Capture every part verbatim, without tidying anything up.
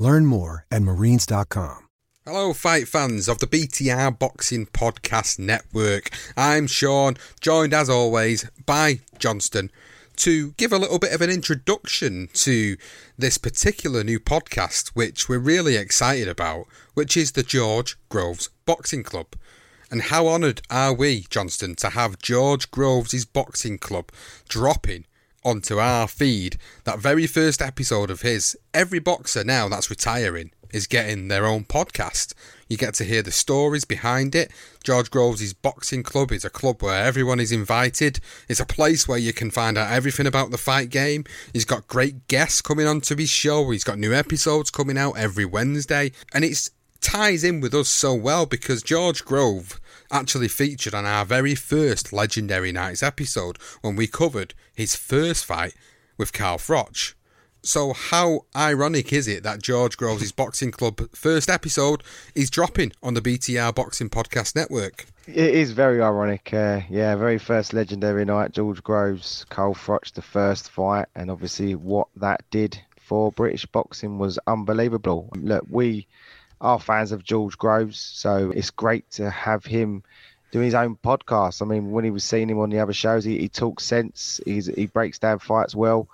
Learn more at marines dot com. Hello, fight fans of the B T R Boxing Podcast Network. I'm Sean, joined as always by Johnston, to give a little bit of an introduction to this particular new podcast, which we're really excited about, which is the George Groves Boxing Club. And how honoured are we, Johnston, to have George Groves' Boxing Club dropping onto our feed, that very first episode of his. Every boxer now that's retiring is getting their own podcast. You get to hear the stories behind it. George Groves' Boxing Club is a club where everyone is invited. It's a place where you can find out everything about the fight game. He's got great guests coming onto his show. He's got new episodes coming out every Wednesday. And it ties in with us so well because George Groves actually featured on our very first Legendary Nights episode when we covered his first fight with Carl Froch. So how ironic is it that George Groves' Boxing Club first episode is dropping on the B T R Boxing Podcast Network? It is very ironic, uh, yeah, very first Legendary Night, George Groves, Carl Froch, the first fight, and obviously what that did for British boxing was unbelievable. Look, we are fans of George Groves, so it's great to have him doing his own podcast. I mean, when he was seeing him on the other shows, he, he talks sense, he's, he breaks down fights well,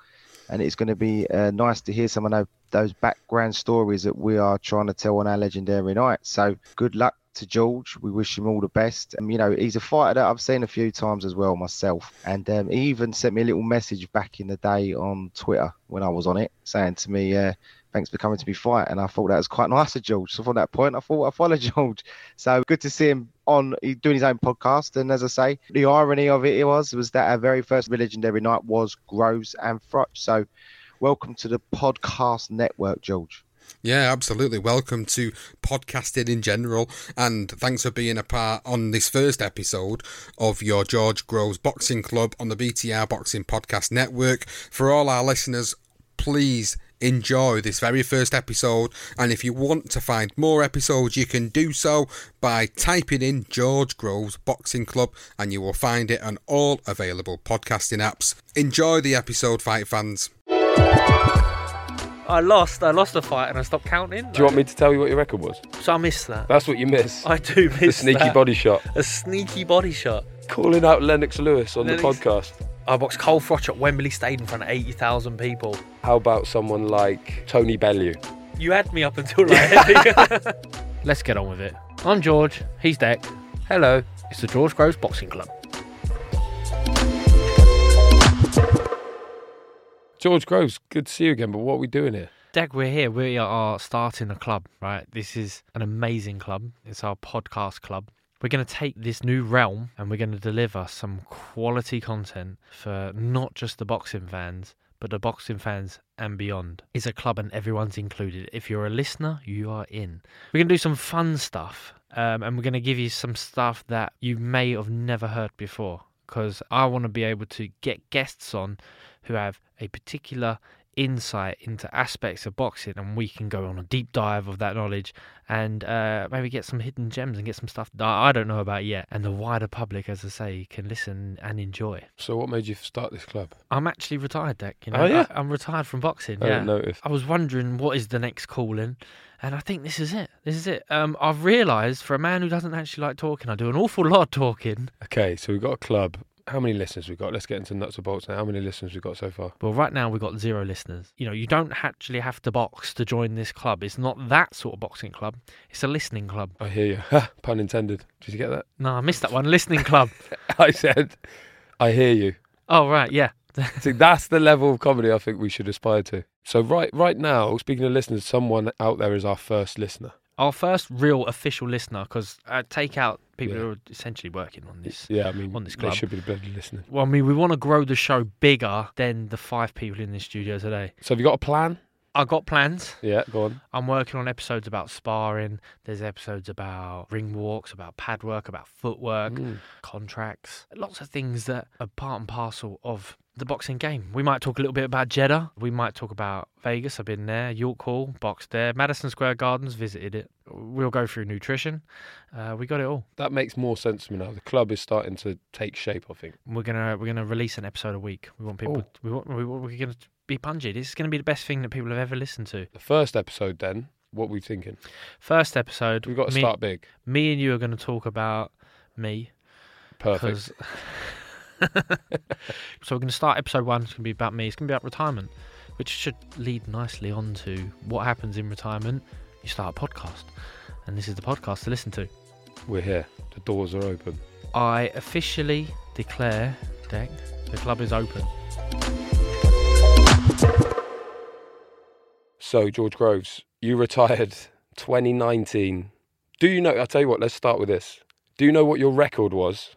and it's going to be uh, nice to hear some of those, those background stories that we are trying to tell on our Legendary Night. So good luck to George. We wish him all the best. And, you know, he's a fighter that I've seen a few times as well myself. And um, he even sent me a little message back in the day on Twitter when I was on it, saying to me, uh, thanks for coming to me fight. And I thought that was quite nice of George. So from that point, I thought I followed George. So good to see him on doing his own podcast. And as I say, the irony of it was, was that our very first Legendary Night was Groves and Froch. So welcome to the podcast network, George. Yeah, absolutely. Welcome to podcasting in general, and thanks for being a part on this first episode of your George Groves Boxing Club on the B T R Boxing Podcast Network. For all our listeners, please enjoy this very first episode, and if you want to find more episodes, you can do so by typing in George Groves Boxing Club, and you will find it on all available podcasting apps. Enjoy the episode, fight fans. I lost. I lost the fight and I stopped counting. Do you want me to tell you what your record was? So I missed that. That's what you miss. I do miss that. The sneaky that. body shot. A sneaky body shot. Calling out Lennox Lewis on Lennox. the podcast. I boxed Carl Froch at Wembley Stadium in front of eighty thousand people. How about someone like Tony Bellew? You had me up until like... Let's get on with it. I'm George. He's Deck. Hello. It's the George Groves Boxing Club. George Groves, good to see you again, but what are we doing here? Deck, we're here. We are starting a club, right? This is an amazing club. It's our podcast club. We're going to take this new realm and we're going to deliver some quality content for not just the boxing fans, but the boxing fans and beyond. It's a club and everyone's included. If you're a listener, you are in. We're going to do some fun stuff um, and we're going to give you some stuff that you may have never heard before, because I want to be able to get guests on who have a particular insight into aspects of boxing, and we can go on a deep dive of that knowledge and uh, maybe get some hidden gems and get some stuff that I don't know about yet, and the wider public, as I say, can listen and enjoy. So what made you start this club? I'm actually retired, Dec. You know? Oh, yeah? I, I'm retired from boxing. I yeah. didn't notice. I was wondering what is the next calling, and I think this is it. This is it. Um, I've realised, for a man who doesn't actually like talking, I do an awful lot of talking. Okay, so we've got a club. How many listeners we've got? Let's get into nuts and bolts now. How many listeners we've got so far? Well, right now we've got zero listeners. You know, you don't actually have to box to join this club. It's not that sort of boxing club. It's a listening club. I hear you. Ha, pun intended. Did you get that? No, I missed that one. Listening club. I said, I hear you. Oh, right, yeah. See, that's the level of comedy I think we should aspire to. So right, right now, speaking of listeners, someone out there is our first listener. Our first real official listener, because I take out people yeah. who are essentially working on this. Yeah, I mean, on this club. They should be the bloody listener. Well, I mean, we want to grow the show bigger than the five people in the studio today. So have you got a plan? I've got plans. Yeah, go on. I'm working on episodes about sparring. There's episodes about ring walks, about pad work, about footwork, mm. contracts. Lots of things that are part and parcel of the boxing game. We might talk a little bit about Jeddah. We might talk about Vegas. I've been there. York Hall, boxed there. Madison Square Gardens, visited it. We'll go through nutrition. Uh, we got it all. That makes more sense to me now. The club is starting to take shape, I think. We're gonna we're gonna release an episode a week. We want people. Oh. We want. We, we're gonna be pungy. This is gonna be the best thing that people have ever listened to. The first episode, then. What were we thinking? First episode. We've got to me, start big. Me and you are gonna talk about me. Perfect. So we're going to start episode one. It's going to be about me. It's going to be about retirement, which should lead nicely on to what happens in retirement. You start a podcast, and this is the podcast to listen to. We're here. The doors are open. I officially declare, Dec, the club is open. So, George Groves, you retired twenty nineteen. Do you know, I'll tell you what, let's start with this. Do you know what your record was?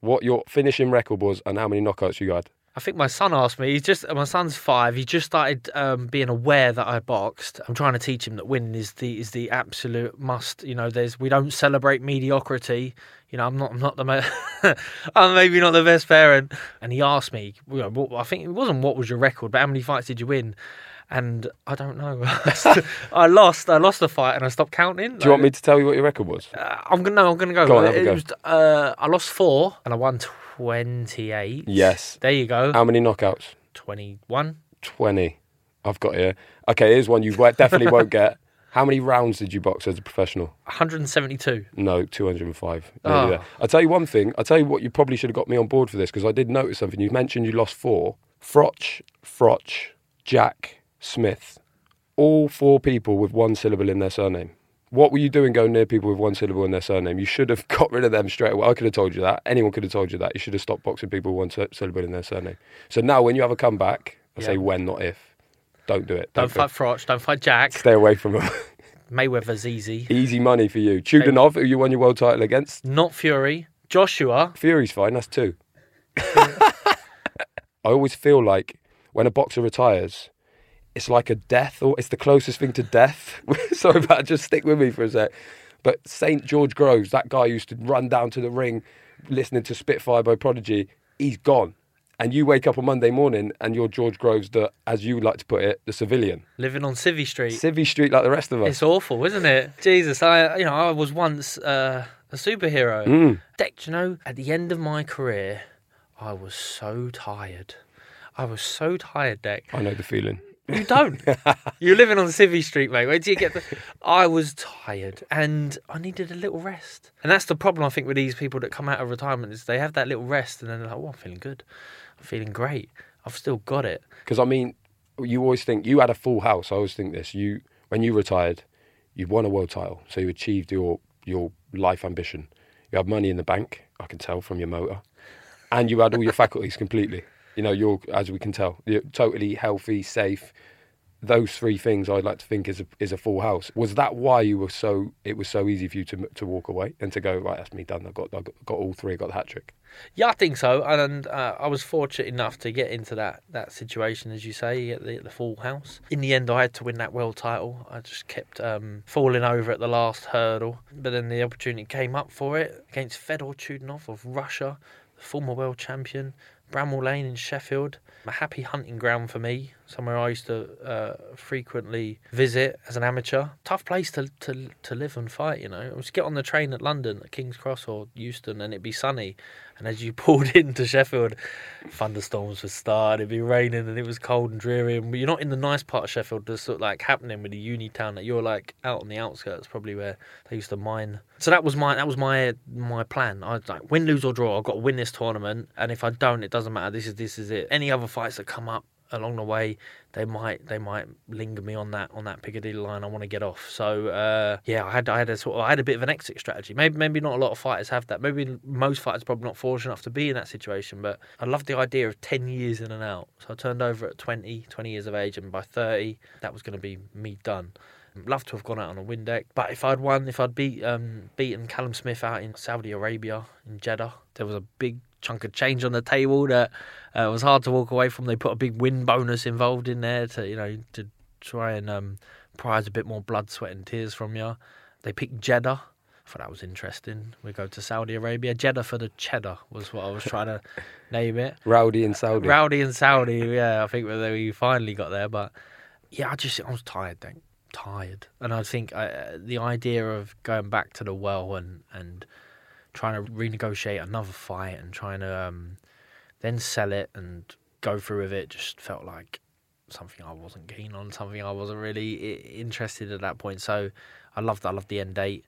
What your finishing record was and how many knockouts you had? I think my son asked me. He's just my son's five. He just started um, being aware that I boxed. I'm trying to teach him that winning is the is the absolute must. You know, there's we don't celebrate mediocrity. You know, I'm not I'm not the mo- I'm maybe not the best parent. And he asked me. You know, what, I think it wasn't what was your record, but how many fights did you win? And I don't know. I lost. I lost the fight, and I stopped counting. Do you like, want me to tell you what your record was? Uh, I'm gonna. No, I'm gonna go. go on, it, go. It was, uh, I lost four, and I won twenty-eight. Yes. There you go. How many knockouts? Twenty-one. Twenty. I've got here. Okay, here's one you definitely won't get. How many rounds did you box as a professional? one hundred seventy-two. No, two hundred five. Oh. Yeah. I'll tell you one thing. I'll tell you what. You probably should have got me on board for this because I did notice something. You mentioned you lost four. Froch, Froch, Jack, Smith, all four people with one syllable in their surname. What were you doing going near people with one syllable in their surname? You should have got rid of them straight away. I could have told you that. Anyone could have told you that. You should have stopped boxing people with one syllable in their surname. So now when you have a comeback, I yeah. say when, not if. Don't do it. Don't, don't fight Froch. Don't fight Jack. Stay away from them. Mayweather's easy. Easy money for you. Chudinov, who you won your world title against. Not Fury. Joshua. Fury's fine. That's two. I always feel like when a boxer retires, it's like a death, or it's the closest thing to death. Sorry about it, just stick with me for a sec. But Saint George Groves, that guy who used to run down to the ring listening to Spitfire by Prodigy, he's gone. And you wake up on Monday morning and you're George Groves, the, as you like to put it, the civilian. Living on Civvy Street. Civvy Street like the rest of us. It's awful, isn't it? Jesus, I you know, I was once uh, a superhero. Mm. Dec, you know, at the end of my career, I was so tired. I was so tired, Dec. I know the feeling. You don't. You're living on Civvy Street, mate. Where do you get the... I was tired and I needed a little rest. And that's the problem, I think, with these people that come out of retirement is they have that little rest and then they're like, oh, I'm feeling good. I'm feeling great. I've still got it. Because, I mean, you always think... You had a full house. I always think this. You When you retired, you won a world title. So you achieved your, your life ambition. You had money in the bank, I can tell, from your motor. And you had all your faculties completely. You know, you're, as we can tell, you're totally healthy, safe. Those three things I'd like to think is a, is a full house. Was that why you were so, it was so easy for you to to walk away and to go, right, that's me done. I've got, I've got all three, I got the hat trick. Yeah, I think so. And uh, I was fortunate enough to get into that that situation, as you say, at the, at the full house. In the end, I had to win that world title. I just kept um, falling over at the last hurdle. But then the opportunity came up for it against Fedor Chudinov of Russia, the former world champion. Bramall Lane in Sheffield, a happy hunting ground for me. somewhere I used to uh, frequently visit as an amateur. Tough place to, to to live and fight, you know. I was get on the train at London, at King's Cross or Euston, and it'd be sunny. And as you pulled into Sheffield, thunderstorms would start, it'd be raining, and it was cold and dreary. And you're not in the nice part of Sheffield that's sort of like happening with the uni town, that you're like out on the outskirts, probably where they used to mine. So that was my that was my my plan. I was like, win, lose or draw, I've got to win this tournament. And if I don't, it doesn't matter. This is this is it. Any other fights that come up along the way, they might they might linger me on that on that Piccadilly line. I want to get off. So uh, yeah, I had I had a sort of, I had a bit of an exit strategy. Maybe maybe not a lot of fighters have that. Maybe most fighters are probably not fortunate enough to be in that situation. But I love the idea of ten years in and out. So I turned over at twenty, twenty years of age, and by thirty, that was going to be me done. Love to have gone out on a win deck, but if I'd won, if I'd beat um, beaten Callum Smith out in Saudi Arabia in Jeddah, there was a big chunk of change on the table that uh, was hard to walk away from. They put a big win bonus involved in there to you know to try and um, prize a bit more blood, sweat, and tears from you. They picked Jeddah. I thought that was interesting. We go to Saudi Arabia. Jeddah for the cheddar was what I was trying to name it. Rowdy and Saudi. Uh, rowdy and Saudi. Yeah, I think we finally got there, but yeah, I just I was tired then. tired and I think uh, the idea of going back to the well and and trying to renegotiate another fight and trying to um, then sell it and go through with it just felt like something I wasn't keen on, something I wasn't really interested at that point. So I loved I loved the end date,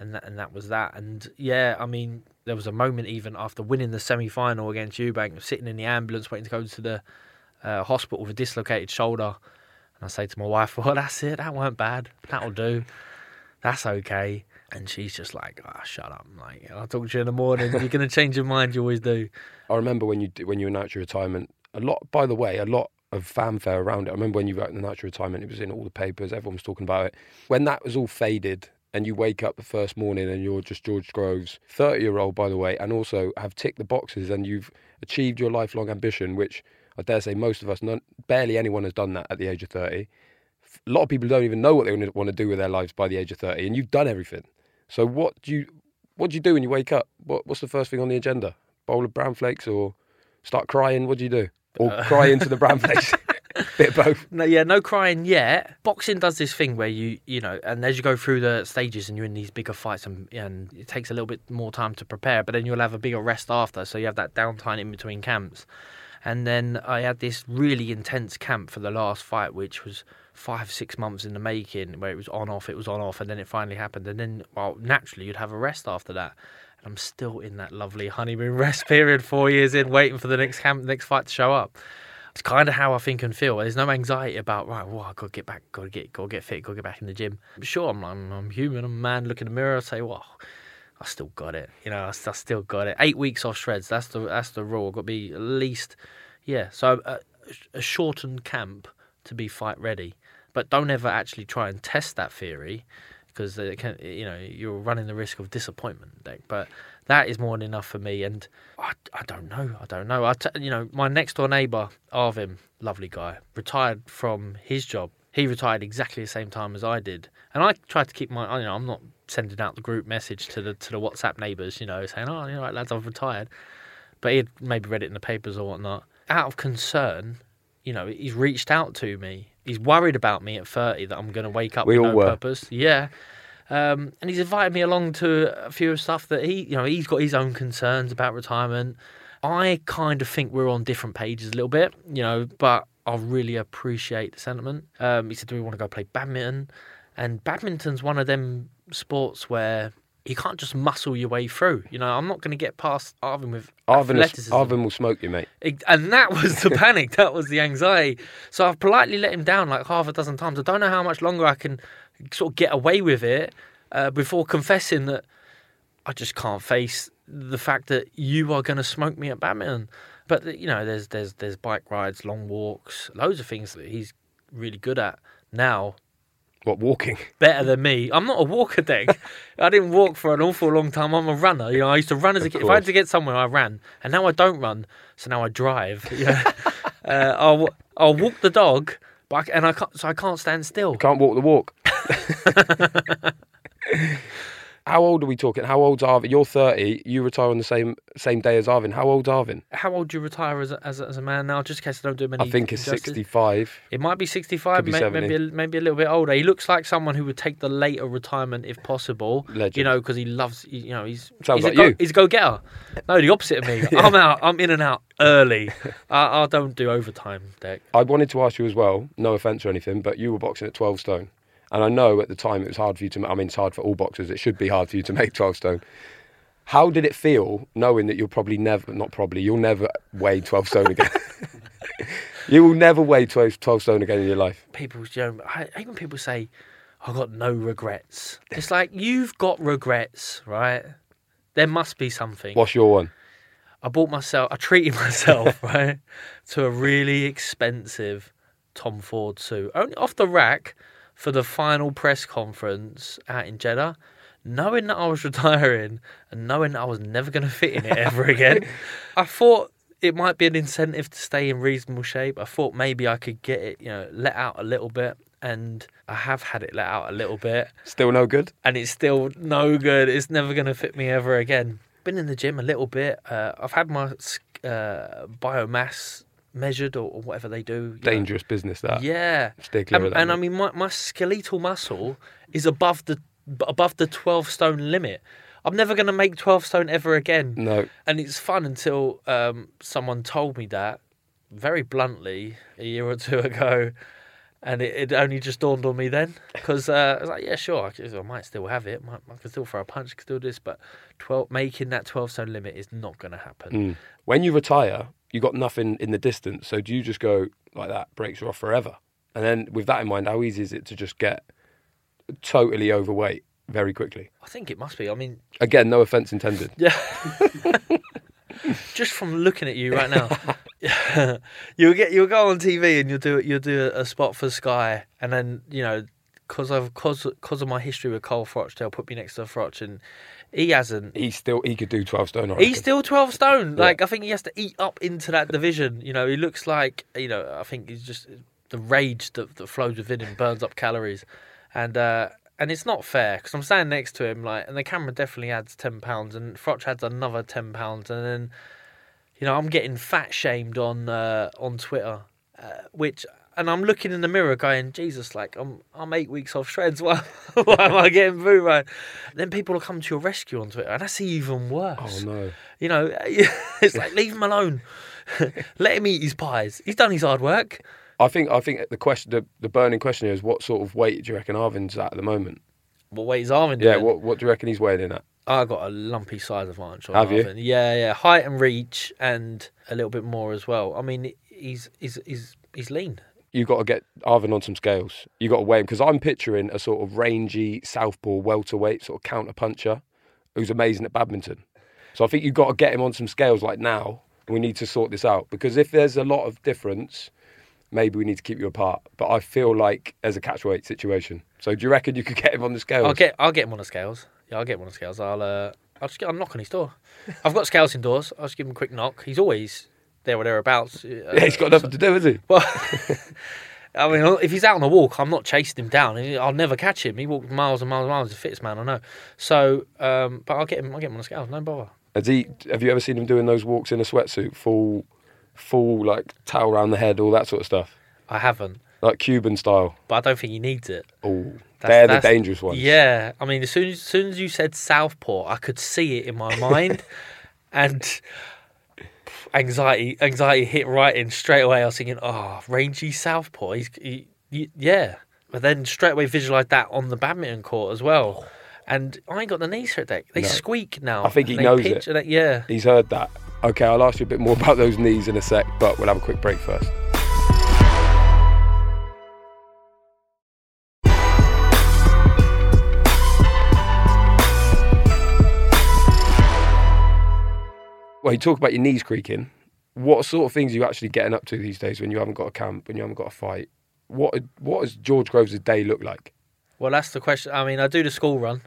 and that, and that was that. And yeah, I mean, there was a moment even after winning the semi-final against Eubank, sitting in the ambulance waiting to go to the uh, hospital with a dislocated shoulder. I say to my wife, well, that's it. That weren't bad. That'll do. That's okay. And she's just like, ah, oh, shut up. I'm like, I'll talk to you in the morning. You're going to change your mind. You always do. I remember when you when you announced your retirement, a lot, by the way, a lot of fanfare around it. I remember when you announced your retirement, it was in all the papers. Everyone was talking about it. When that was all faded and you wake up the first morning and you're just George Groves, thirty-year-old, by the way, and also have ticked the boxes and you've achieved your lifelong ambition, which... I dare say most of us, none, barely anyone has done that at the age of thirty. A lot of people don't even know what they want to do with their lives by the age of thirty, and you've done everything. So what do you what do you do when you wake up? What, what's the first thing on the agenda? Bowl of bran flakes or start crying? What do you do? Or uh. cry into the bran flakes? Bit of both. No, yeah, no crying yet. Boxing does this thing where you, you know, and as you go through the stages and you're in these bigger fights and, and it takes a little bit more time to prepare, but then you'll have a bigger rest after, so you have that downtime in between camps. And then I had this really intense camp for the last fight, which was five, six months in the making, where it was on, off, it was on, off, and then it finally happened. And then, well, naturally, you'd have a rest after that. And I'm still in that lovely honeymoon rest period, four years in, waiting for the next camp, next fight to show up. It's kind of how I think and feel. There's no anxiety about, right, well, I've got to get back, got to get, got to get fit, got to get back in the gym. Sure, I'm, I'm, I'm human, I'm a man, look in the mirror, I say, well... I still got it, you know. I, I still got it. Eight weeks off shreds. That's the that's the rule. I've got to be at least, yeah. So a, a shortened camp to be fight ready. But don't ever actually try and test that theory, because it can, you know, you're running the risk of disappointment. But that is more than enough for me. And I, I don't know. I don't know. I t- you know, my next door neighbour, Arvin, lovely guy, retired from his job. He retired exactly the same time as I did, and I tried to keep my. You know, I'm not. Sending out the group message to the to the WhatsApp neighbours, you know, saying, oh, you know, right, lads, I've retired. But he'd maybe read it in the papers or whatnot. Out of concern, you know, he's reached out to me. He's worried about me at thirty, that I'm going to wake up we with all no were. purpose. Yeah. Um, and he's invited me along to a few stuff that he, you know, he's got his own concerns about retirement. I kind of think we're on different pages a little bit, you know, but I really appreciate the sentiment. Um, he said, do we want to go play badminton? And badminton's one of them sports where you can't just muscle your way through. You know, I'm not going to get past Arvin with Arvin athleticism. Will, Arvin will smoke you, mate. And that was the panic. That was the anxiety. So I've politely let him down like half a dozen times. I don't know how much longer I can sort of get away with it uh, before confessing that I just can't face the fact that you are going to smoke me at badminton. But, you know, there's there's there's bike rides, long walks, loads of things that he's really good at now. What, walking? Better than me. I'm not a walker, Deg. I didn't walk for an awful long time. I'm a runner. You know, I used to run as a kid. If I had to get somewhere, I ran. And now I don't run, so now I drive. Yeah. uh, I'll, I'll walk the dog, but I, and I can't, so I can't stand still. You can't walk the walk. How old are we talking? How old's Arvin? You're thirty. You retire on the same same day as Arvin. How old's Arvin? How old do you retire as a, as, a, as a man now? Just in case I don't do many. I think it's sixty-five. It might be sixty-five. Be may, maybe maybe a little bit older. He looks like someone who would take the later retirement if possible. Legend. You know, because he loves. You know, he's sounds he's like a go, you. He's a go-getter. No, the opposite of me. Yeah. I'm out. I'm in and out early. I, I don't do overtime, Dec. I wanted to ask you as well. No offense or anything, but you were boxing at twelve stone. And I know at the time it was hard for you to make, I mean, it's hard for all boxers. It should be hard for you to make twelve stone. How did it feel knowing that you'll probably never, not probably, you'll never weigh twelve stone again? You will never weigh twelve, twelve stone again in your life. People, you know, I, even people say, I've got no regrets. It's like, you've got regrets, right? There must be something. What's your one? I bought myself, I treated myself, right, to a really expensive Tom Ford suit. Only off the rack. For the final press conference out in Jeddah, knowing that I was retiring and knowing that I was never going to fit in it ever again, I thought it might be an incentive to stay in reasonable shape. I thought maybe I could get it, you know, let out a little bit. And I have had it let out a little bit. Still no good? And it's still no good. It's never going to fit me ever again. Been in the gym a little bit. Uh, I've had my uh, biomass measured or, or whatever they do. Dangerous know. business, that. Yeah. Stay clear and, of that. And I mean, my, my skeletal muscle is above the above the twelve stone limit. I'm never going to make twelve stone ever again. No. And it's fun until um, someone told me that very bluntly a year or two ago, and it, it only just dawned on me then because uh, I was like, yeah, sure, I, I might still have it. Might, I can still throw a punch, I can still do this, but twelve making that twelve stone limit is not going to happen. Mm. When you retire, you got nothing in the distance, so do you just go like that, breaks are off forever? And then with that in mind, how easy is it to just get totally overweight very quickly? I think it must be. I mean... Again, no offence intended. Yeah. Just from looking at you right now, you'll get you'll go on T V and you'll do you'll do a spot for Sky, and then, you know, because I've cause, cause of my history with Carl Froch, they'll put me next to Froch, and he hasn't. He's still he could do twelve stone. He's still twelve stone. Yeah. Like, I think he has to eat up into that division. You know, he looks like, you know, I think he's just the rage that, that flows within him burns up calories, and uh, and it's not fair because I'm standing next to him, like, and the camera definitely adds ten pounds, and Froch adds another ten pounds, and then, you know, I'm getting fat shamed on uh, on Twitter, uh, which. And I'm looking in the mirror going, Jesus, like, I'm I'm eight weeks off shreds. Why, why am I getting booed right? Then people will come to your rescue on Twitter, and that's even worse. Oh, no. You know, it's like, leave him alone. Let him eat his pies. He's done his hard work. I think I think the question, the, the burning question here is, what sort of weight do you reckon Arvin's at at the moment? What weight is Arvin doing? Yeah, what, what do you reckon he's weighing in at? I got a lumpy size advantage on Arvin. Have you? Yeah, yeah. Height and reach and a little bit more as well. I mean, he's he's he's, he's lean. You've got to get Arvin on some scales. You've got to weigh him. Because I'm picturing a sort of rangy, southpaw, welterweight, sort of counter-puncher who's amazing at badminton. So I think you've got to get him on some scales like now. We need to sort this out. Because if there's a lot of difference, maybe we need to keep you apart. But I feel like there's a catch-weight situation. So do you reckon you could get him on the scales? I'll get I'll get him on the scales. Yeah, I'll get him on the scales. I'll, uh, I'll just get I'll knock on his door. I've got scales indoors. I'll just give him a quick knock. He's always... there or thereabouts. Uh, yeah, he's got nothing so, to do, has he? Well, I mean, if he's out on a walk, I'm not chasing him down. I'll never catch him. He walked miles and miles and miles. He's the fittest man I know. So, um, but I'll get him. I'll get him on the scales. No bother. Has he, have you ever seen him doing those walks in a sweatsuit, full, full like towel around the head, all that sort of stuff? I haven't. Like Cuban style. But I don't think he needs it. Oh. That's, They're that's, the dangerous ones. Yeah, I mean, as soon as, as soon as you said southpaw, I could see it in my mind, and. Anxiety, anxiety hit right in straight away. I was thinking, oh, rangy southpaw. He's, he, he, yeah. But then straight away visualised that on the badminton court as well. And I ain't got the knees for it, Deck. They no. squeak now. I think he knows it. They, yeah. He's heard that. Okay, I'll ask you a bit more about those knees in a sec, but we'll have a quick break first. Well, you talk about your knees creaking. What sort of things are you actually getting up to these days when you haven't got a camp, when you haven't got a fight? What What does George Groves' day look like? Well, that's the question. I mean, I do the school run,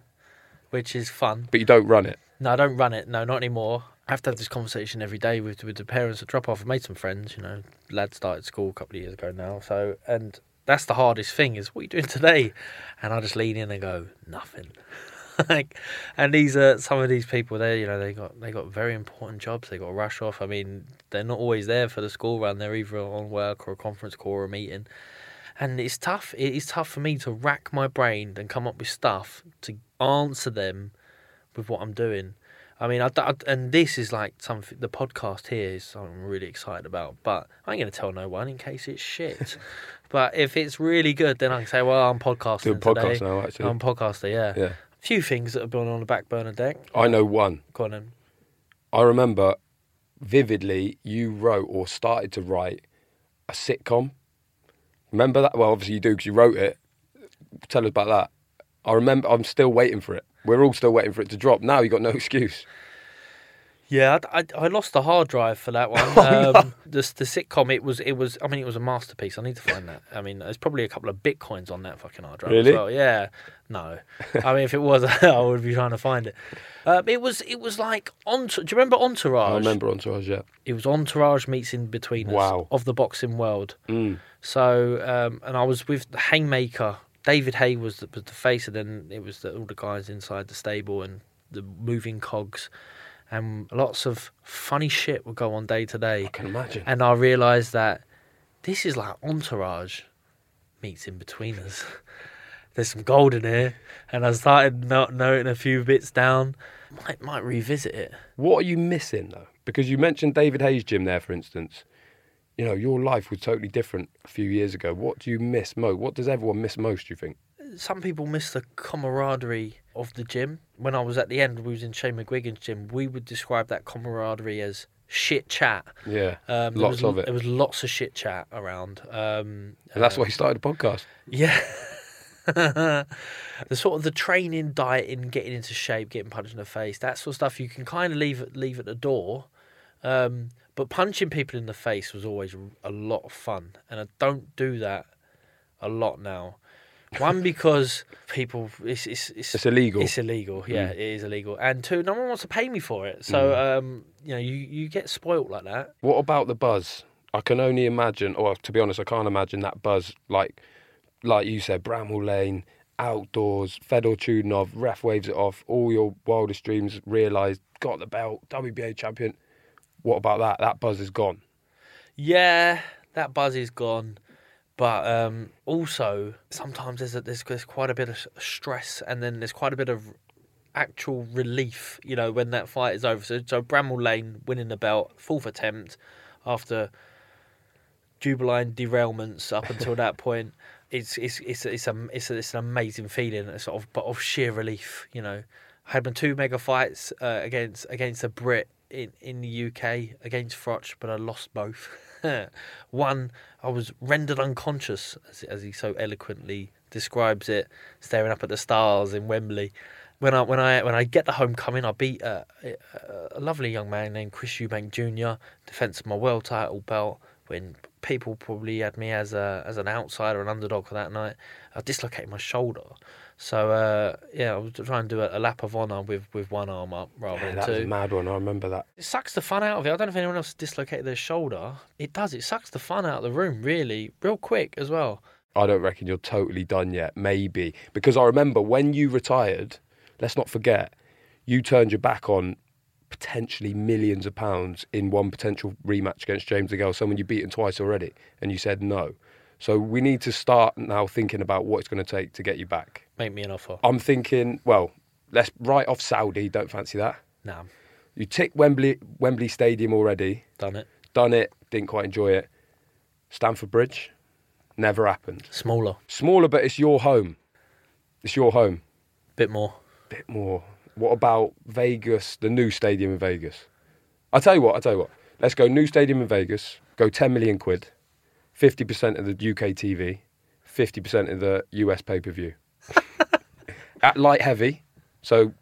which is fun. But you don't run it? No, I don't run it. No, not anymore. I have to have this conversation every day with, with the parents at drop-off. I've made some friends, you know. Lad started school a couple of years ago now. So, and that's the hardest thing is, what are you doing today? And I just lean in and go, nothing. like, and these are some of these people. They, you know, they got they got very important jobs. They got to rush off. I mean, they're not always there for the school run. They're either on work or a conference call or a meeting, and it's tough. It is tough for me to rack my brain and come up with stuff to answer them with what I'm doing. I mean, I, I, and this is like something, the podcast here is something I'm really excited about, but I ain't going to tell no one in case it's shit. But if it's really good, then I can say, well, I'm podcasting Doing podcast today. now, actually. I'm podcaster, yeah. yeah. A few things that have been on the back burner deck. I know one. Go on then. I remember vividly you wrote or started to write a sitcom. Remember that? Well, obviously you do because you wrote it. Tell us about that. I remember, I'm still waiting for it. We're all still waiting for it to drop. Now you've got no excuse. Yeah, I, I, I lost the hard drive for that one. oh, um, no. the, the sitcom, it was, it was. I mean, it was a masterpiece. I need to find that. I mean, there's probably a couple of bitcoins on that fucking hard drive really? as well. Yeah, no. I mean, if it was, I would be trying to find it. Um, it was, it was like, Ent- do you remember Entourage? I remember Entourage, yeah. It was Entourage meets In Between Us wow. of the boxing world. Mm. So, um, and I was with the Haymaker. David Haye was the, was the face, and then it was the, all the guys inside the stable and the moving cogs, and lots of funny shit would go on day to day. I can imagine. And I realised that this is like Entourage meets In Between Us. There's some gold in here, and I started not noting a few bits down. Might might revisit it. What are you missing though? Because you mentioned David Haye's gym there, for instance. You know, your life was totally different a few years ago. What do you miss most? What does everyone miss most, do you think? Some people miss the camaraderie of the gym. When I was at the end, we was in Shane McGuigan's gym, we would describe that camaraderie as shit chat. Yeah, um, lots was, of it. There was lots of shit chat around. Um, and that's uh, why you started the podcast. Yeah. The sort of the training, dieting, getting into shape, getting punched in the face, that sort of stuff you can kind of leave, leave at the door. Um But punching people in the face was always a lot of fun. And I don't do that a lot now. One, because people... It's it's it's, it's illegal. It's illegal, yeah, mm. it is illegal. And two, no one wants to pay me for it. So, mm. um, you know, you, you get spoilt like that. What about the buzz? I can only imagine... Or to be honest, I can't imagine that buzz. Like like you said, Bramall Lane, outdoors, Fedor Chudinov, ref waves it off, all your wildest dreams realised, got the belt, W B A champion... What about that? That buzz is gone. Yeah, that buzz is gone. But um, also, sometimes there's, a, there's there's quite a bit of stress, and then there's quite a bit of actual relief, you know, when that fight is over. So, so Bramall Lane winning the belt, fourth attempt after jubilant derailments up until that point. It's it's it's it's a, it's, a, it's an amazing feeling, it's sort of, but of sheer relief, you know. I had my two mega fights uh, against against a Brit. In, in the U K against Froch, but I lost both. One, I was rendered unconscious, as, as he so eloquently describes it, staring up at the stars in Wembley. When I when I when I get the homecoming, I beat a, a, a lovely young man named Chris Eubank Junior, defence of my world title belt. When people probably had me as a as an outsider, an underdog for that night, I dislocated my shoulder. So, uh, yeah, I was trying to do a, a lap of honour with, with one arm up rather yeah, than that two. That was a mad one, I remember that. It sucks the fun out of it. I don't know if anyone else has dislocated their shoulder. It does, it sucks the fun out of the room, really, real quick as well. I don't reckon you're totally done yet, maybe. Because I remember when you retired, let's not forget, you turned your back on potentially millions of pounds in one potential rematch against James DeGale, someone you've beaten twice already, and you said no. So we need to start now thinking about what it's going to take to get you back. Make me an offer. I'm thinking, well, let's write off Saudi. Don't fancy that. No. Nah. You tick Wembley Wembley Stadium already. Done it. Done it. Didn't quite enjoy it. Stamford Bridge. Never happened. Smaller. Smaller, but it's your home. It's your home. Bit more. Bit more. What about Vegas, the new stadium in Vegas? I'll tell you what, I'll tell you what. Let's go new stadium in Vegas. Go ten million quid. fifty percent of the U K T V, fifty percent of the U S pay-per-view. At light heavy, so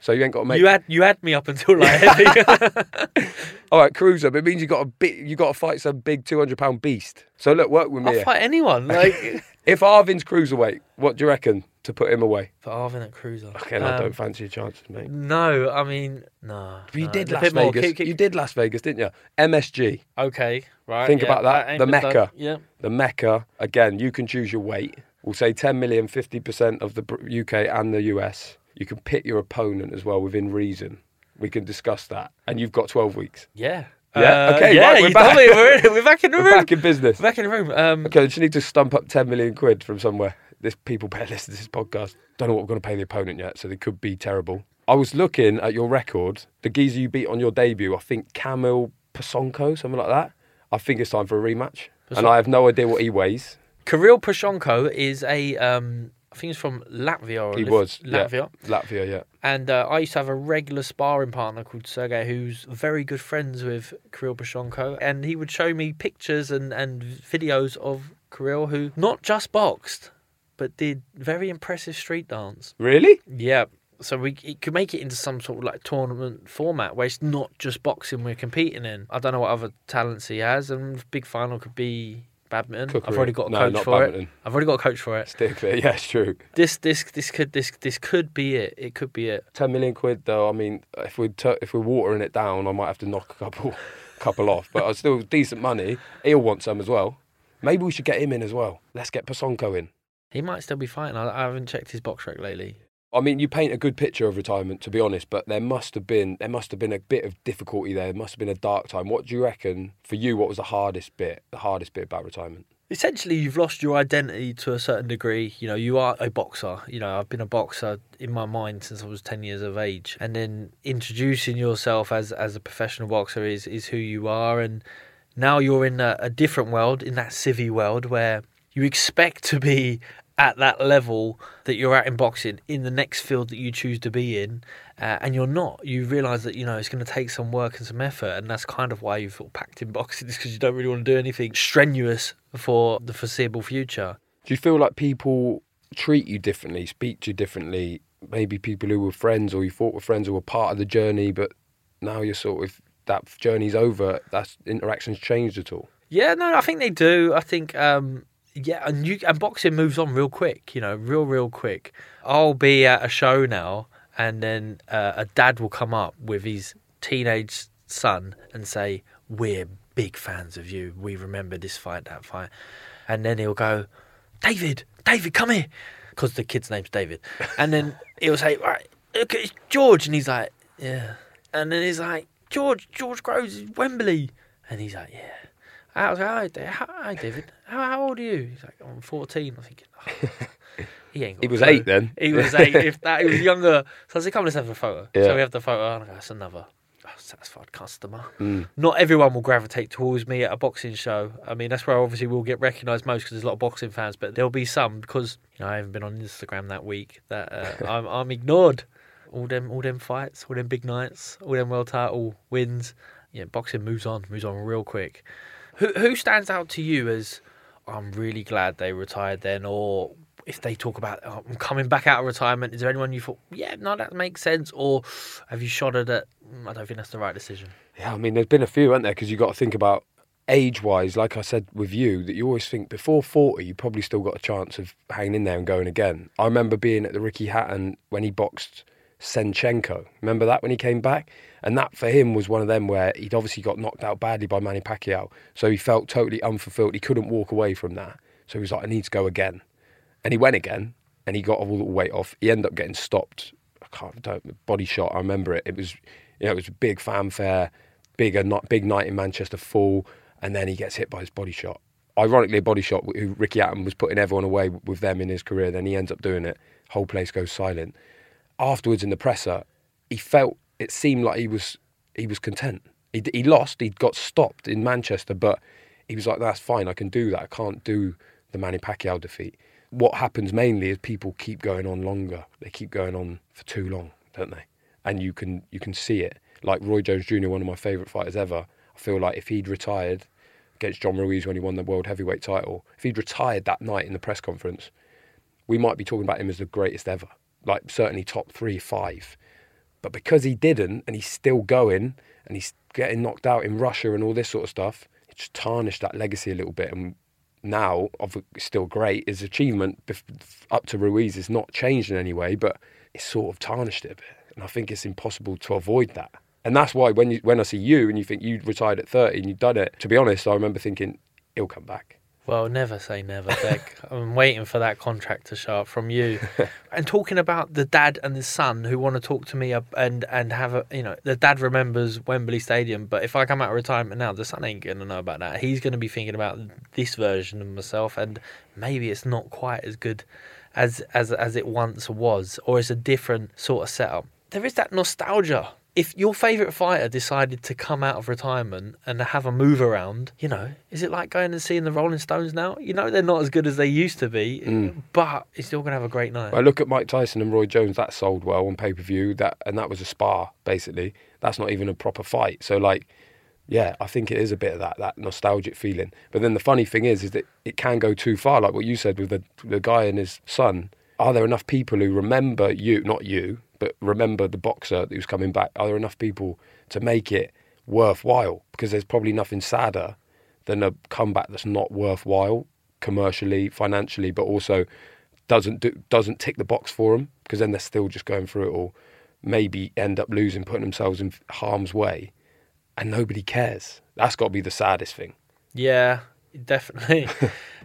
so you ain't got to make... You had, you had me up until light heavy. All right, cruiser, but it means you got to you got to fight some big two hundred pound beast. So look, work with me I'll here. Fight anyone. Like if Arvin's cruiserweight, what do you reckon to put him away? For Arvin at cruiser. Okay, um, I don't fancy your chances, mate. No, I mean, no. But you no, did Las Vegas. Keep, keep... You did Las Vegas, didn't you? M S G. Okay, right. Think yeah, about that. that the Mecca. Done. Yeah. The Mecca. Again, you can choose your weight. We'll say ten million, fifty percent of the U K and the U S. You can pit your opponent as well within reason. We can discuss that. And you've got twelve weeks. Yeah. Yeah. Uh, okay. Yeah, right, we're, back. Me, we're, in, we're back in the room. We're back in business. We're back in the room. Um, okay. I just need to stump up ten million quid from somewhere. This people better listen to this podcast. Don't know what we're going to pay the opponent yet, so they could be terrible. I was looking at your record. The geezer you beat on your debut, I think Kirill Pesonko, something like that. I think it's time for a rematch. Pesonko. And I have no idea what he weighs. Kirill Pesonko is a... Um, I think he's from Latvia. Or he Lith- was. Latvia. Yeah. Latvia, yeah. And uh, I used to have a regular sparring partner called Sergey, who's very good friends with Kirill Pesonko. And he would show me pictures and, and videos of Kirill, who not just boxed, but did very impressive street dance. Really? Yeah. So we it could make it into some sort of like tournament format where it's not just boxing we're competing in. I don't know what other talents he has. And big final could be... Badminton. Cookery. I've already got a no, coach for badminton. it. I've already got a coach for it. Stick there. Yeah, it's true. This, this, this could, this, this could be it. It could be it. Ten million quid, though. I mean, if we t- if we're watering it down, I might have to knock a couple, couple off. But it's still decent money. He'll want some as well. Maybe we should get him in as well. Let's get Pesonko in. He might still be fighting. I, I haven't checked his box rec lately. I mean, you paint a good picture of retirement, to be honest, but there must have been there must have been a bit of difficulty there. There must have been a dark time. What do you reckon, for you, what was the hardest bit, the hardest bit about retirement? Essentially, you've lost your identity to a certain degree. You know, you are a boxer. You know, I've been a boxer in my mind since I was ten years of age. And then introducing yourself as, as a professional boxer is, is who you are. And now you're in a, a different world, in that civvy world, where you expect to be... at that level that you're at in boxing in the next field that you choose to be in, uh, and you're not. You realise that, you know, it's going to take some work and some effort, and that's kind of why you've sort of packed in boxing, is because you don't really want to do anything strenuous for the foreseeable future. Do you feel like people treat you differently, speak to you differently? Maybe people who were friends or you thought were friends or were part of the journey, but now you're sort of, that journey's over, that interaction's changed at all? Yeah, no, I think they do. I think... um Yeah, and you and boxing moves on real quick, you know, real, real quick. I'll be at a show now, and then uh, a dad will come up with his teenage son and say, "We're big fans of you. We remember this fight, that fight." And then he'll go, "David, David, come here," because the kid's name's David. And then he'll say, "Right, look, it's George," and he's like, "Yeah." And then he's like, "George, George Groves is Wembley," and he's like, "Yeah." I was like, "Hi, David. How, how old are you?" He's like, "I'm fourteen." I'm thinking, oh, he ain't got He was eight then. He was eight. If that, he was younger. So I said, "Come, let's have a photo." Yeah. So we have the photo. And I go, "That's another oh, satisfied customer." Mm. Not everyone will gravitate towards me at a boxing show. I mean, that's where obviously we'll get recognised most, because there's a lot of boxing fans. But there'll be some, because you know I haven't been on Instagram that week, that uh, I'm, I'm ignored. All them, all them fights, all them big nights, all them world title wins. Yeah, boxing moves on, moves on real quick. Who who stands out to you as, I'm really glad they retired then, or if they talk about, oh, I'm coming back out of retirement, is there anyone you thought, yeah, no, that makes sense, or have you shuddered at, I don't think that's the right decision? Yeah, I mean, there's been a few, haven't there, because you've got to think about age-wise, like I said with you, that you always think before forty, you probably still got a chance of hanging in there and going again. I remember being at the Ricky Hatton when he boxed Senchenko. Remember that when he came back? And that for him was one of them where he'd obviously got knocked out badly by Manny Pacquiao. So he felt totally unfulfilled. He couldn't walk away from that. So he was like, I need to go again. And he went again and he got all the weight off. He ended up getting stopped. I can't, don't, body shot. I remember it. It was, you know, it was big fanfare, big, not big night in Manchester full. And then he gets hit by his body shot. Ironically, a body shot who Ricky Hatton was putting everyone away with them in his career. Then he ends up doing it. Whole place goes silent. Afterwards in the presser, he felt, it seemed like he was he was content. He, he lost, he got stopped in Manchester, but he was like, that's fine, I can do that. I can't do the Manny Pacquiao defeat. What happens mainly is people keep going on longer. They keep going on for too long, don't they? And you can you can see it. Like Roy Jones Junior, one of my favourite fighters ever, I feel like if he'd retired against John Ruiz when he won the world heavyweight title, if he'd retired that night in the press conference, we might be talking about him as the greatest ever. Like certainly top three, five. But because he didn't, and he's still going, and he's getting knocked out in Russia and all this sort of stuff, it just tarnished that legacy a little bit. And now, it's still great, his achievement up to Ruiz is not changed in any way, but it's sort of tarnished it a bit. And I think it's impossible to avoid that. And that's why when you, when I see you and you think you retired at thirty and you've done it, to be honest, I remember thinking, he'll come back. Well, never say never, Beck. I'm waiting for that contract to show up from you. And talking about the dad and the son who want to talk to me and and have a, you know, the dad remembers Wembley Stadium, but if I come out of retirement now, the son ain't going to know about that. He's going to be thinking about this version of myself, and maybe it's not quite as good as as as it once was, or it's a different sort of setup. There is that nostalgia. If your favourite fighter decided to come out of retirement and have a move around, you know, is it like going and seeing the Rolling Stones now? You know, they're not as good as they used to be, mm. but you're still going to have a great night. I look at Mike Tyson and Roy Jones, that sold well on pay-per-view, that and that was a spar, basically. That's not even a proper fight. So, like, yeah, I think it is a bit of that, that nostalgic feeling. But then the funny thing is, is that it can go too far, like what you said with the, the guy and his son. Are there enough people who remember you, not you, but remember the boxer who's coming back? Are there enough people to make it worthwhile? Because there's probably nothing sadder than a comeback that's not worthwhile commercially, financially, but also doesn't do, doesn't tick the box for them, because then they're still just going through it all, maybe end up losing, putting themselves in harm's way, and nobody cares. That's got to be the saddest thing. Yeah, definitely.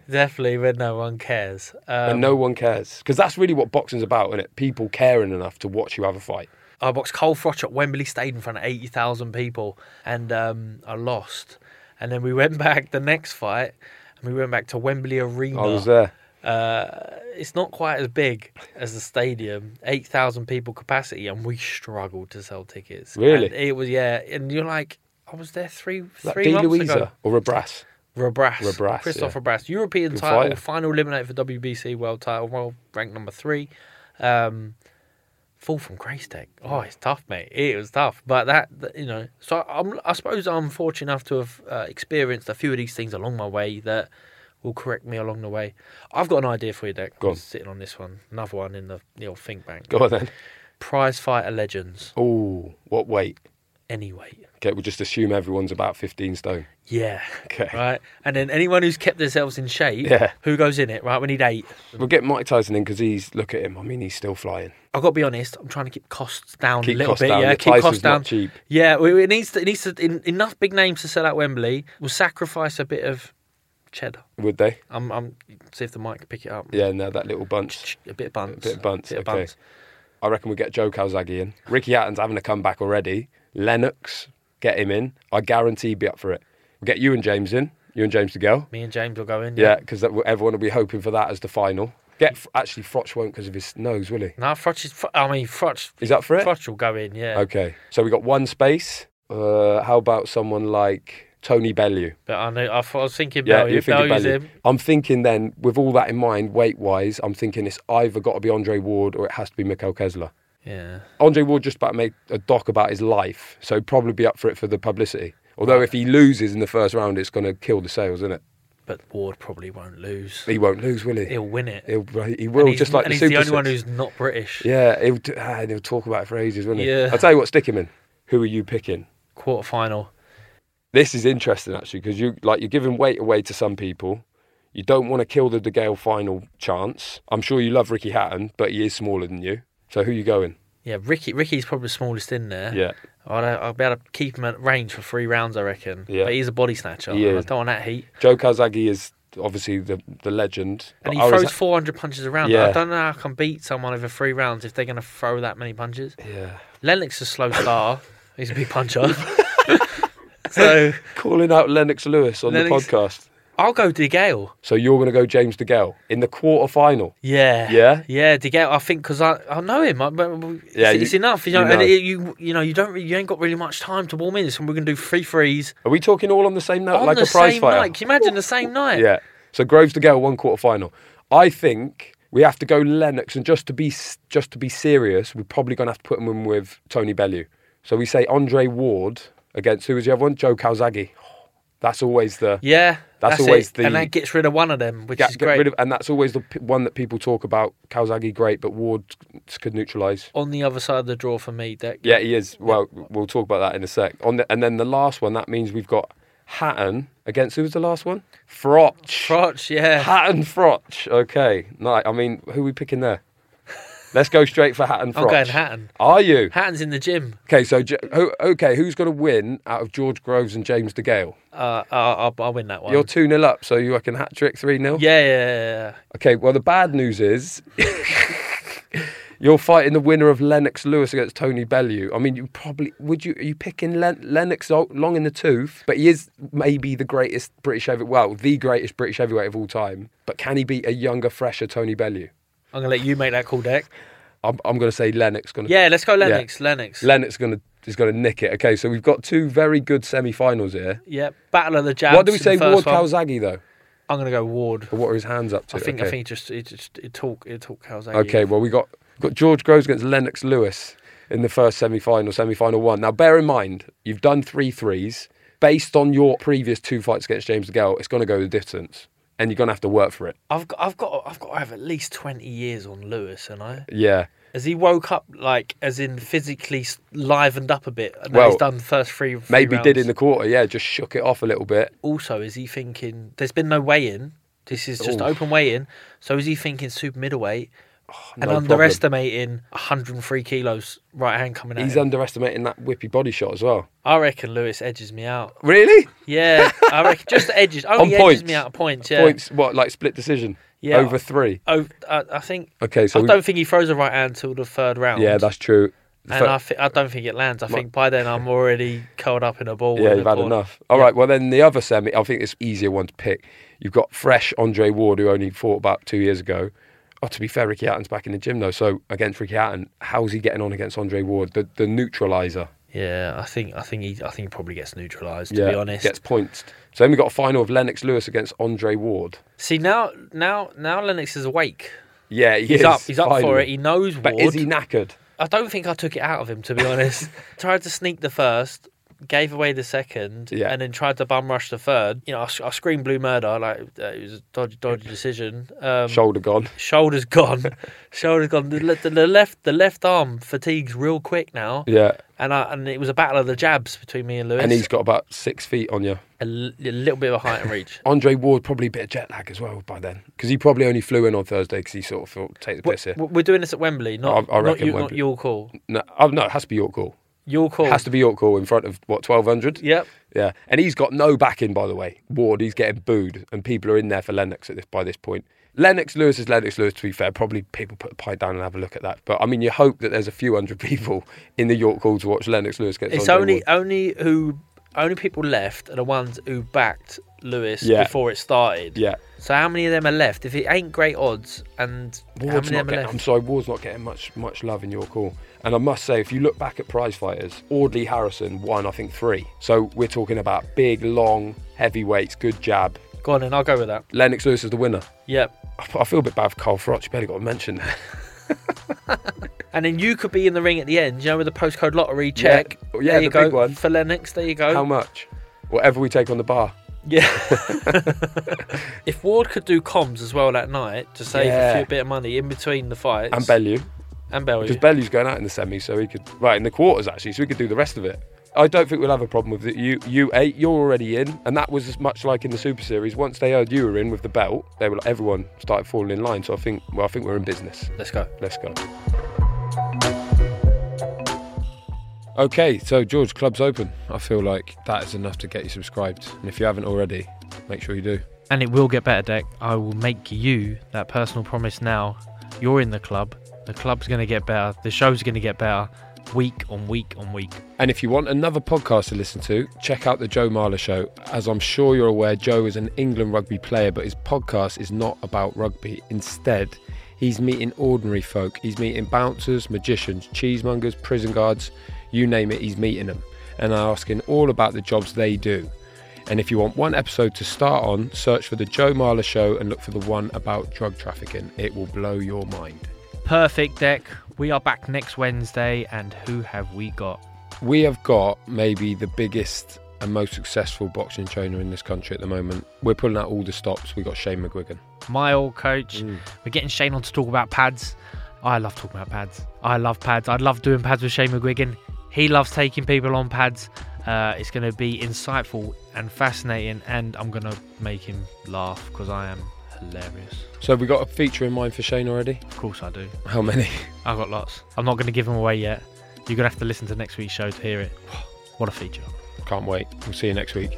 Definitely, when no one cares. Um, and no one cares. Because that's really what boxing's about, isn't it? People caring enough to watch you have a fight. I boxed Carl Froch at Wembley Stadium in front of eighty thousand people, and um, I lost. And then we went back the next fight, and we went back to Wembley Arena. I was there. Uh, it's not quite as big as the stadium, eight thousand people capacity, and we struggled to sell tickets. Really? And it was, yeah. And you're like, I was there three, three months Louisa ago. Or a brass. Rabras, Rabras Christoph yeah. Rabras, European good title, fighter. Final eliminator for W B C world title, world rank number three. Um, fall from grace deck. Oh, it's tough, mate. It was tough, but that, you know. So I'm, I suppose I'm fortunate enough to have uh, experienced a few of these things along my way that will correct me along the way. I've got an idea for you, Deck. Go on. I'm sitting on this one, another one in the, the old think bank. Go on then. Prize fighter legends. Oh, what weight? Any weight. Okay, we'll just assume everyone's about fifteen stone. Yeah. Okay. Right. And then anyone who's kept themselves in shape, yeah. who goes in it, right? We need eight. We'll get Mike Tyson in because he's, look at him, I mean, he's still flying. I've got to be honest, I'm trying to keep costs down keep a little bit. Down. Yeah, the keep costs down. Not cheap. Yeah, it needs to, it needs to, in, enough big names to sell out Wembley. We'll sacrifice a bit of cheddar. Would they? I'm, I'm, see if the mic can pick it up. Yeah, no, that little bunch. A bit of bunch. A bit of bunch. A bit of bunch. Okay. I reckon we'll get Joe Calzaghe in. Ricky Hatton's having a comeback already. Lennox, get him in. I guarantee he'd be up for it. We'll get you and James in. You and James DeGale. Me and James will go in. Yeah, because yeah, everyone will be hoping for that as the final. Get Actually, Froch won't because of his nose, will he? No, Froch is... I mean, Froch... Is that for it? Froch will go in, yeah. Okay. So we got one space. Uh, how about someone like Tony Bellew? But I, know, I, thought, I was thinking Bellew. Yeah, you're thinking Bellew's Bellew. Him. I'm thinking then, with all that in mind, weight-wise, I'm thinking it's either got to be Andre Ward or it has to be Mikhail Kesler. Yeah. Andre Ward just about made a doc about his life, so he'd probably be up for it for the publicity. Although right. if he loses in the first round, it's going to kill the sales, isn't it? But Ward probably won't lose. He won't lose, will he? He'll win it. He'll, he will, just like the Super Six. And he's the only one who's not British. Yeah, he'll, and he'll talk about it for ages, won't he? Yeah. I'll tell you what, stick him in. Who are you picking? Quarterfinal. This is interesting, actually, because you, like, you're giving weight away to some people. You don't want to kill the DeGale final chance. I'm sure you love Ricky Hatton, but he is smaller than you. So who are you going? Yeah, Ricky. Ricky's probably the smallest in there. Yeah. I'd, I'd be able to keep him at range for three rounds, I reckon. Yeah. But he's a body snatcher. He I don't want that heat. Joe Calzaghe is obviously the, the legend. And he I throws was... four hundred punches a round. Yeah. I don't know how I can beat someone over three rounds if they're going to throw that many punches. Yeah. Lennox is a slow star. He's a big puncher. So calling out Lennox Lewis on Lennox... the podcast. I'll go DeGale. So you're going to go James DeGale in the quarterfinal? Yeah. Yeah? Yeah, DeGale, I think, because I, I know him. I, it's, yeah, you, it's enough. You know, you know. And it, you, you know, you don't, you ain't got really much time to warm in this, and we're going to do three threes. Are we talking all on the same night, on like a prize fighter? Night. Can you imagine the same night? Yeah. So Groves DeGale, one quarterfinal. I think we have to go Lennox, and just to be just to be serious, we're probably going to have to put him in with Tony Bellew. So we say Andre Ward against, who was the other one? Joe Calzaghe. That's always the... Yeah. That's, that's always it. The... And that gets rid of one of them, which get, is great. Rid of, and that's always the p- one that people talk about. Calzaghe, great, but Ward could neutralise. On the other side of the draw for me, Deck. Yeah, he is. Well, we'll talk about that in a sec. On the, and then the last one, that means we've got Hatton against... Who was the last one? Froch. Froch, yeah. Hatton Froch. Okay. No, I mean, who are we picking there? Let's go straight for Hatton Froch. I'm going Hatton. Are you? Hatton's in the gym. Okay, so okay, who's got to win out of George Groves and James DeGale? Uh, I'll, I'll win that one. You're two nil up, so you reckon hat-trick three nil? Yeah, yeah, yeah, yeah. Okay, well, the bad news is... You're fighting the winner of Lennox Lewis against Tony Bellew. I mean, you probably... Would you... Are you picking Len, Lennox long in the tooth? But he is maybe the greatest British heavyweight... Well, the greatest British heavyweight of all time. But can he beat a younger, fresher Tony Bellew? I'm going to let you make that call, Dec. I'm, I'm going to say Lennox. Gonna, yeah, let's go Lennox. Yeah. Lennox. Lennox is going to... He's going to nick it. Okay, so we've got two very good semi-finals here. Yeah, battle of the jabs. What do we say, Ward Calzaghe, though? I'm going to go Ward. But what are his hands up to? I think okay. I think he just he just he talk he talk Calzaghe. Okay, well we got we got George Groves against Lennox Lewis in the first semi-final, semi-final one. Now bear in mind you've done three threes based on your previous two fights against James DeGale. It's going to go the distance, and you're going to have to work for it. I've got, I've got I've got to have at least twenty years on Lewis, and I yeah. Has he woke up, like, as in physically livened up a bit? And well, he's done the first three, three maybe rounds. Did in the quarter, yeah, just shook it off a little bit. Also, is he thinking, there's been no weigh-in, this is just Oof. open weigh-in, so is he thinking super middleweight oh, and no underestimating problem. one hundred three kilos right hand coming out? He's him. underestimating that whippy body shot as well. I reckon Lewis edges me out. Really? Yeah, I reckon, just the edges, only on edges points. me out of points, yeah. Points, what, like split decision? Yeah, over three. Oh, I, I think. Okay, so I don't we, think he throws a right hand till the third round. Yeah, that's true. The and fir- I, th- I don't think it lands. I my, think by then I'm already curled up in a ball. Yeah, you've had corner. enough. All yeah. right, well then the other semi. I think it's easier one to pick. You've got fresh Andre Ward, who only fought about two years ago. Oh, to be fair, Ricky Hatton's back in the gym though. So against Ricky Hatton, how's he getting on against Andre Ward, the the neutralizer? Yeah, I think I think he I think he probably gets neutralised. To yeah, be honest, gets points. So then we got a final of Lennox Lewis against Andre Ward. See now, now, now Lennox is awake. Yeah, he he's is, up. He's up finally. for it. He knows Ward. But is he knackered? I don't think I took it out of him, to be honest. Tried to sneak the first, gave away the second, yeah. and then tried to bum rush the third. You know, I, I screamed blue murder. Like uh, it was a dodgy, dodgy decision. Um, Shoulder gone. Shoulder's gone. Shoulder's gone. The, the, the left, the left arm fatigues real quick now. Yeah. And I, and it was a battle of the jabs between me and Lewis. And he's got about six feet on you. A, l- a little bit of a height and reach. Andre Ward, probably a bit of jet lag as well by then. Because he probably only flew in on Thursday because he sort of thought, take the piss here. We're doing this at Wembley, not, I, I reckon not, you, Wembley. not your call. No, oh, no, it has to be your call. Your call. It has to be your call in front of, what, twelve hundred? Yep. Yeah. And he's got no backing, by the way. Ward, he's getting booed. And people are in there for Lennox at this by this point. Lennox Lewis is Lennox Lewis, to be fair. Probably people put a pie down and have a look at that. But, I mean, you hope that there's a few hundred people in the York Hall to watch Lennox Lewis get... It's only only who only people left are the ones who backed Lewis yeah. before it started. Yeah. So how many of them are left? If it ain't great odds, and Ward's how many of them are getting, left? I'm sorry, Ward's not getting much much love in York Hall. And I must say, if you look back at prize fighters, Audley Harrison won, I think, three. So we're talking about big, long, heavyweights, good jab. Go on then, I'll go with that. Lennox Lewis is the winner. Yep. I feel a bit bad for Carl Froch, you barely got to mention that. And then you could be in the ring at the end, you know, with a postcode lottery check. Yeah, yeah there you the go. big one. For Lennox, there you go. How much? Whatever we take on the bar. Yeah. If Ward could do comms as well that night to save yeah. a few bit of money in between the fights. And Bellew. And Bellew. Because Bellew's going out in the semi, so he could... Right, in the quarters, actually, so we could do the rest of it. I don't think we'll have a problem with it. You, you eight, you're already in. And that was as much like in the Super Series. Once they heard you were in with the belt, they were like, everyone started falling in line. So I think, well, I think we're in business. Let's go. Let's go. Okay, so George, club's open. I feel like that is enough to get you subscribed. And if you haven't already, make sure you do. And it will get better, Dec. I will make you that personal promise now. You're in the club. The club's going to get better. The show's going to get better. Week on week on week. And if you want another podcast to listen to, check out The Joe Marler Show. As I'm sure you're aware, Joe is an England rugby player, but his podcast is not about rugby. Instead, he's meeting ordinary folk. He's meeting bouncers, magicians, cheesemongers, prison guards, you name it, he's meeting them. And asking all about the jobs they do. And if you want one episode to start on, search for The Joe Marler Show and look for the one about drug trafficking. It will blow your mind. Perfect, Dec. We are back next Wednesday, and who have we got? We have got maybe the biggest and most successful boxing trainer in this country at the moment. We're pulling out all the stops. We've got Shane McGuigan. My old coach. Mm. We're getting Shane on to talk about pads. I love talking about pads. I love pads. I love doing pads with Shane McGuigan. He loves taking people on pads. Uh, it's going to be insightful and fascinating, and I'm going to make him laugh because I am hilarious. So have we got a feature in mind for Shane already? Of course I do. How many? I've got lots. I'm not going to give them away yet. You're going to have to listen to next week's show to hear it. What a feature. Can't wait. We'll see you next week.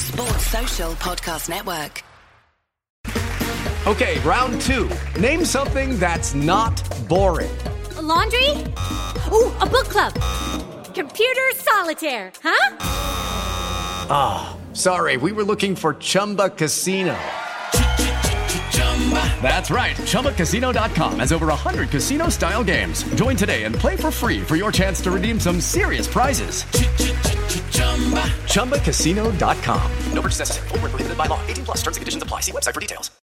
Sports Social Podcast Network. Okay, round two. Name something that's not boring. A laundry? Ooh, a book club. Computer solitaire, huh? Ah, oh, sorry, we were looking for Chumba Casino. That's right, Chumba Casino dot com has over one hundred casino-style games. Join today and play for free for your chance to redeem some serious prizes. Chumba Casino dot com. No purchase necessary. Void where prohibited by law. eighteen plus terms and conditions apply. See website for details.